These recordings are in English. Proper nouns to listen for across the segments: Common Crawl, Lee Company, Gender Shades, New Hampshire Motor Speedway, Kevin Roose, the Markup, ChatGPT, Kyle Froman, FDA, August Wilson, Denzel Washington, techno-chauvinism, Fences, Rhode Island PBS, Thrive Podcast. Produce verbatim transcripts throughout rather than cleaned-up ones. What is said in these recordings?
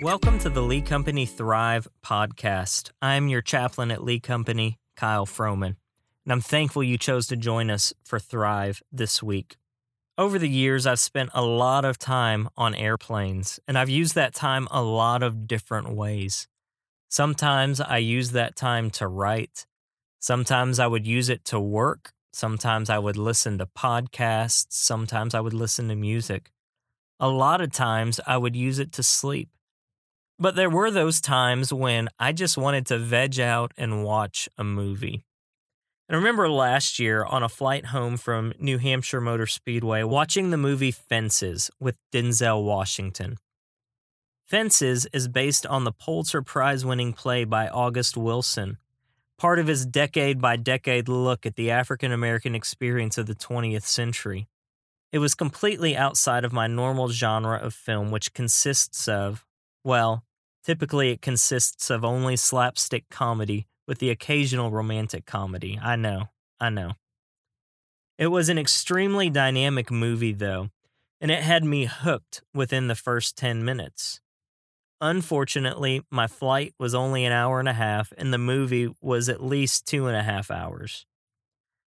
Welcome to the Lee Company Thrive Podcast. I'm your chaplain at Lee Company, Kyle Froman, and I'm thankful you chose to join us for Thrive this week. Over the years, I've spent a lot of time on airplanes, and I've used that time a lot of different ways. Sometimes I use that time to write. Sometimes I would use it to work. Sometimes I would listen to podcasts. Sometimes I would listen to music. A lot of times I would use it to sleep. But there were those times when I just wanted to veg out and watch a movie. And I remember last year on a flight home from New Hampshire Motor Speedway watching the movie Fences with Denzel Washington. Fences is based on the Pulitzer Prize-winning play by August Wilson, part of his decade-by-decade look at the African-American experience of the twentieth century. It was completely outside of my normal genre of film, which consists of, well, typically it consists of only slapstick comedy with the occasional romantic comedy. I know, I know. It was an extremely dynamic movie, though, and it had me hooked within the first ten minutes. Unfortunately, my flight was only an hour and a half, and the movie was at least two and a half hours.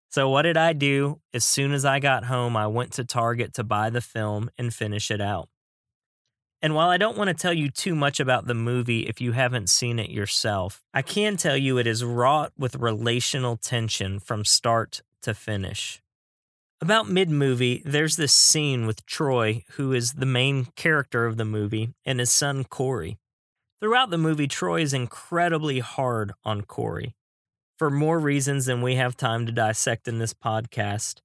So what did I do? As soon as I got home, I went to Target to buy the film and finish it out. And while I don't want to tell you too much about the movie if you haven't seen it yourself, I can tell you it is wrought with relational tension from start to finish. About mid-movie, there's this scene with Troy, who is the main character of the movie, and his son Corey. Throughout the movie, Troy is incredibly hard on Corey, for more reasons than we have time to dissect in this podcast.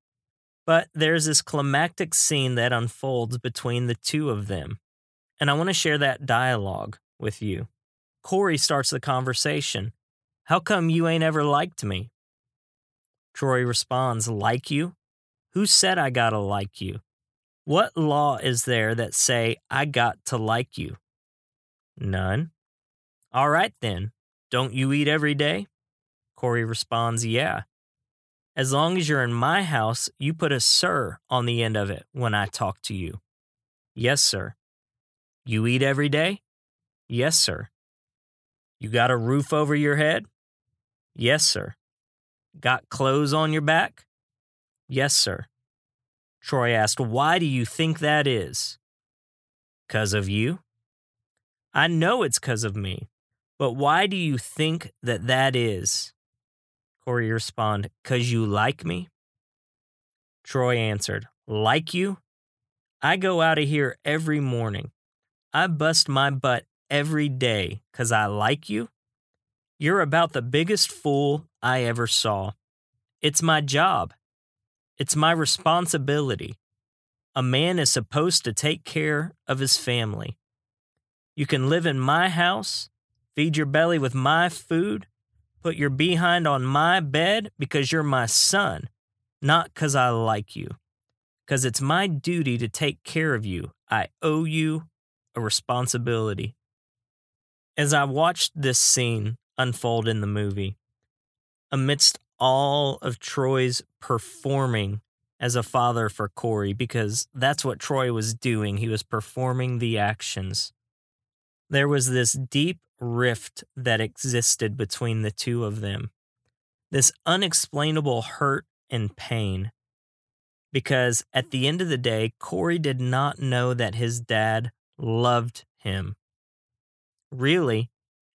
But there's this climactic scene that unfolds between the two of them, and I want to share that dialogue with you. Corey starts the conversation. "How come you ain't ever liked me?" Troy responds, "Like you? Who said I gotta like you? What law is there that say I got to like you?" "None." "All right then, don't you eat every day?" Corey responds, "Yeah. As long as you're in my house, you put a sir on the end of it when I talk to you." "Yes, sir." "You eat every day?" "Yes, sir." "You got a roof over your head?" "Yes, sir." "Got clothes on your back?" "Yes, sir." Troy asked, "Why do you think that is?" "'Cause of you." "I know it's 'cause of me, but why do you think that that is?" Corey responded, "'Cause you like me." Troy answered, "Like you? I go out of here every morning. I bust my butt every day 'cause I like you? You're about the biggest fool I ever saw. It's my job. It's my responsibility. A man is supposed to take care of his family. You can live in my house, feed your belly with my food, put your behind on my bed because you're my son, not 'cause I like you. 'Cause it's my duty to take care of you. I owe you a responsibility." As I watched this scene unfold in the movie, amidst all of Troy's performing as a father for Corey, because that's what Troy was doing, he was performing the actions, there was this deep rift that existed between the two of them. This unexplainable hurt and pain. Because at the end of the day, Corey did not know that his dad loved him. Really,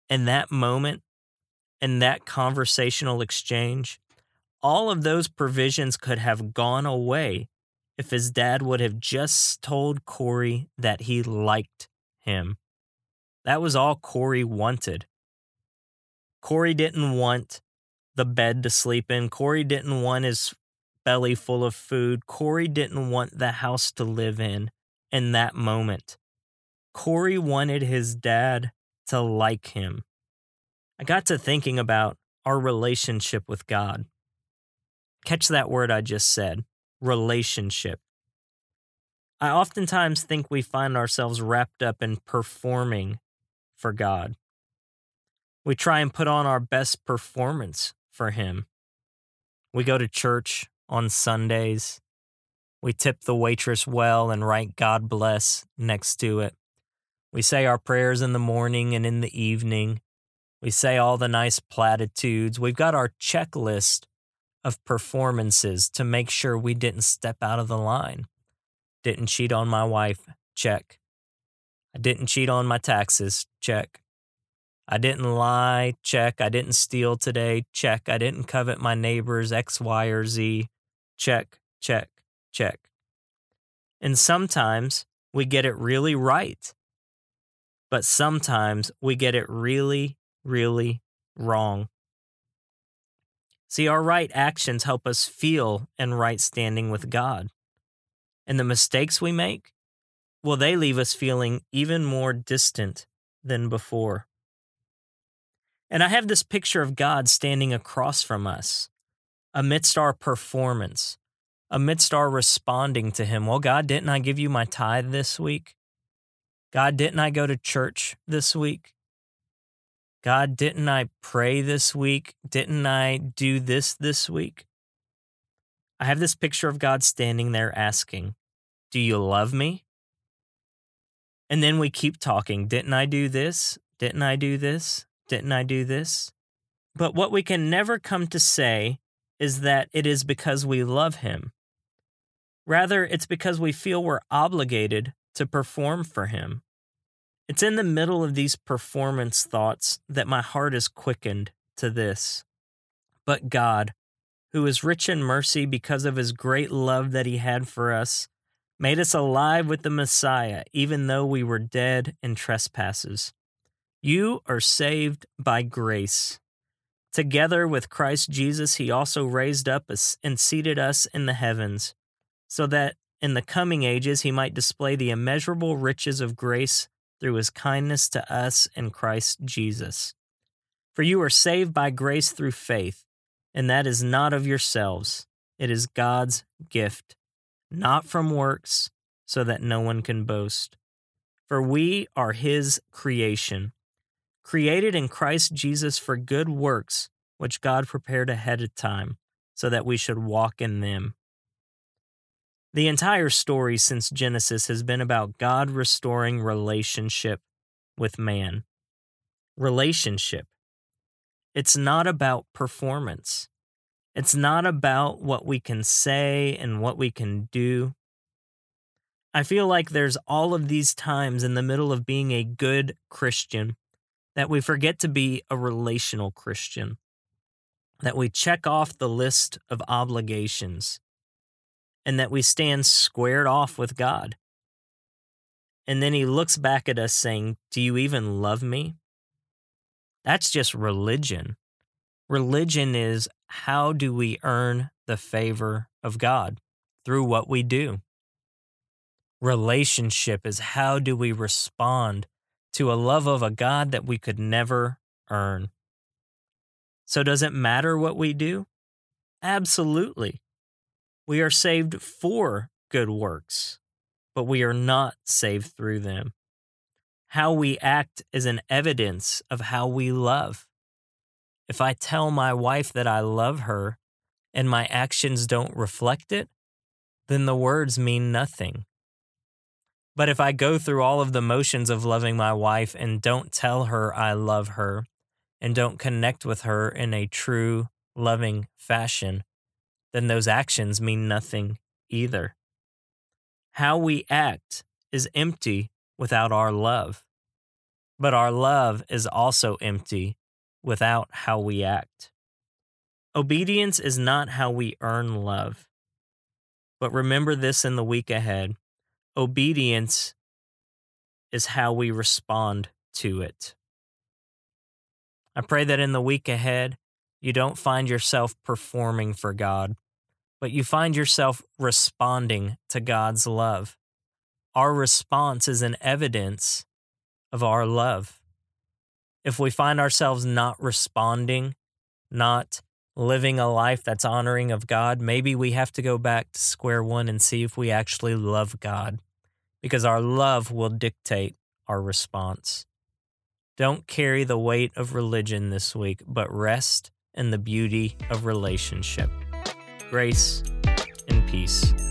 in that moment, in that conversational exchange, all of those provisions could have gone away if his dad would have just told Corey that he liked him. That was all Corey wanted. Corey didn't want the bed to sleep in. Corey didn't want his belly full of food. Corey didn't want the house to live in in that moment. Corey wanted his dad to like him. I got to thinking about our relationship with God. Catch that word I just said, relationship. I oftentimes think we find ourselves wrapped up in performing for God. We try and put on our best performance for Him. We go to church on Sundays. We tip the waitress well and write "God bless" next to it. We say our prayers in the morning and in the evening. We say all the nice platitudes. We've got our checklist of performances to make sure we didn't step out of the line. Didn't cheat on my wife, check. I didn't cheat on my taxes, check. I didn't lie, check. I didn't steal today, check. I didn't covet my neighbor's X, Y, or Z, check, check, check. And sometimes we get it really right, but sometimes we get it really, really wrong. See, our right actions help us feel in right standing with God. And the mistakes we make, well, they leave us feeling even more distant than before. And I have this picture of God standing across from us, amidst our performance, amidst our responding to Him. Well, God, didn't I give you my tithe this week? God, didn't I go to church this week? God, didn't I pray this week? Didn't I do this this week? I have this picture of God standing there asking, do you love me? And then we keep talking, didn't I do this? Didn't I do this? Didn't I do this? But what we can never come to say is that it is because we love Him. Rather, it's because we feel we're obligated to perform for Him. It's in the middle of these performance thoughts that my heart is quickened to this. But God, who is rich in mercy because of His great love that He had for us, made us alive with the Messiah, even though we were dead in trespasses. You are saved by grace. Together with Christ Jesus, He also raised up us and seated us in the heavens, so that in the coming ages He might display the immeasurable riches of grace through His kindness to us in Christ Jesus. For you are saved by grace through faith, and that is not of yourselves. It is God's gift, not from works, so that no one can boast. For we are His creation, created in Christ Jesus for good works, which God prepared ahead of time, so that we should walk in them. The entire story since Genesis has been about God restoring relationship with man. Relationship. It's not about performance. It's not about what we can say and what we can do. I feel like there's all of these times in the middle of being a good Christian that we forget to be a relational Christian, that we check off the list of obligations, and that we stand squared off with God. And then He looks back at us saying, do you even love me? That's just religion. Religion is, how do we earn the favor of God? Through what we do. Relationship is, how do we respond to a love of a God that we could never earn? So does it matter what we do? Absolutely. We are saved for good works, but we are not saved through them. How we act is an evidence of how we love. If I tell my wife that I love her and my actions don't reflect it, then the words mean nothing. But if I go through all of the motions of loving my wife and don't tell her I love her and don't connect with her in a true, loving fashion, then those actions mean nothing either. How we act is empty without our love, but our love is also empty without how we act. Obedience is not how we earn love, but remember this in the week ahead. Obedience is how we respond to it. I pray that in the week ahead, you don't find yourself performing for God, but you find yourself responding to God's love. Our response is an evidence of our love. If we find ourselves not responding, not living a life that's honoring of God, maybe we have to go back to square one and see if we actually love God, because our love will dictate our response. Don't carry the weight of religion this week, but rest in the beauty of relationship. Grace and peace.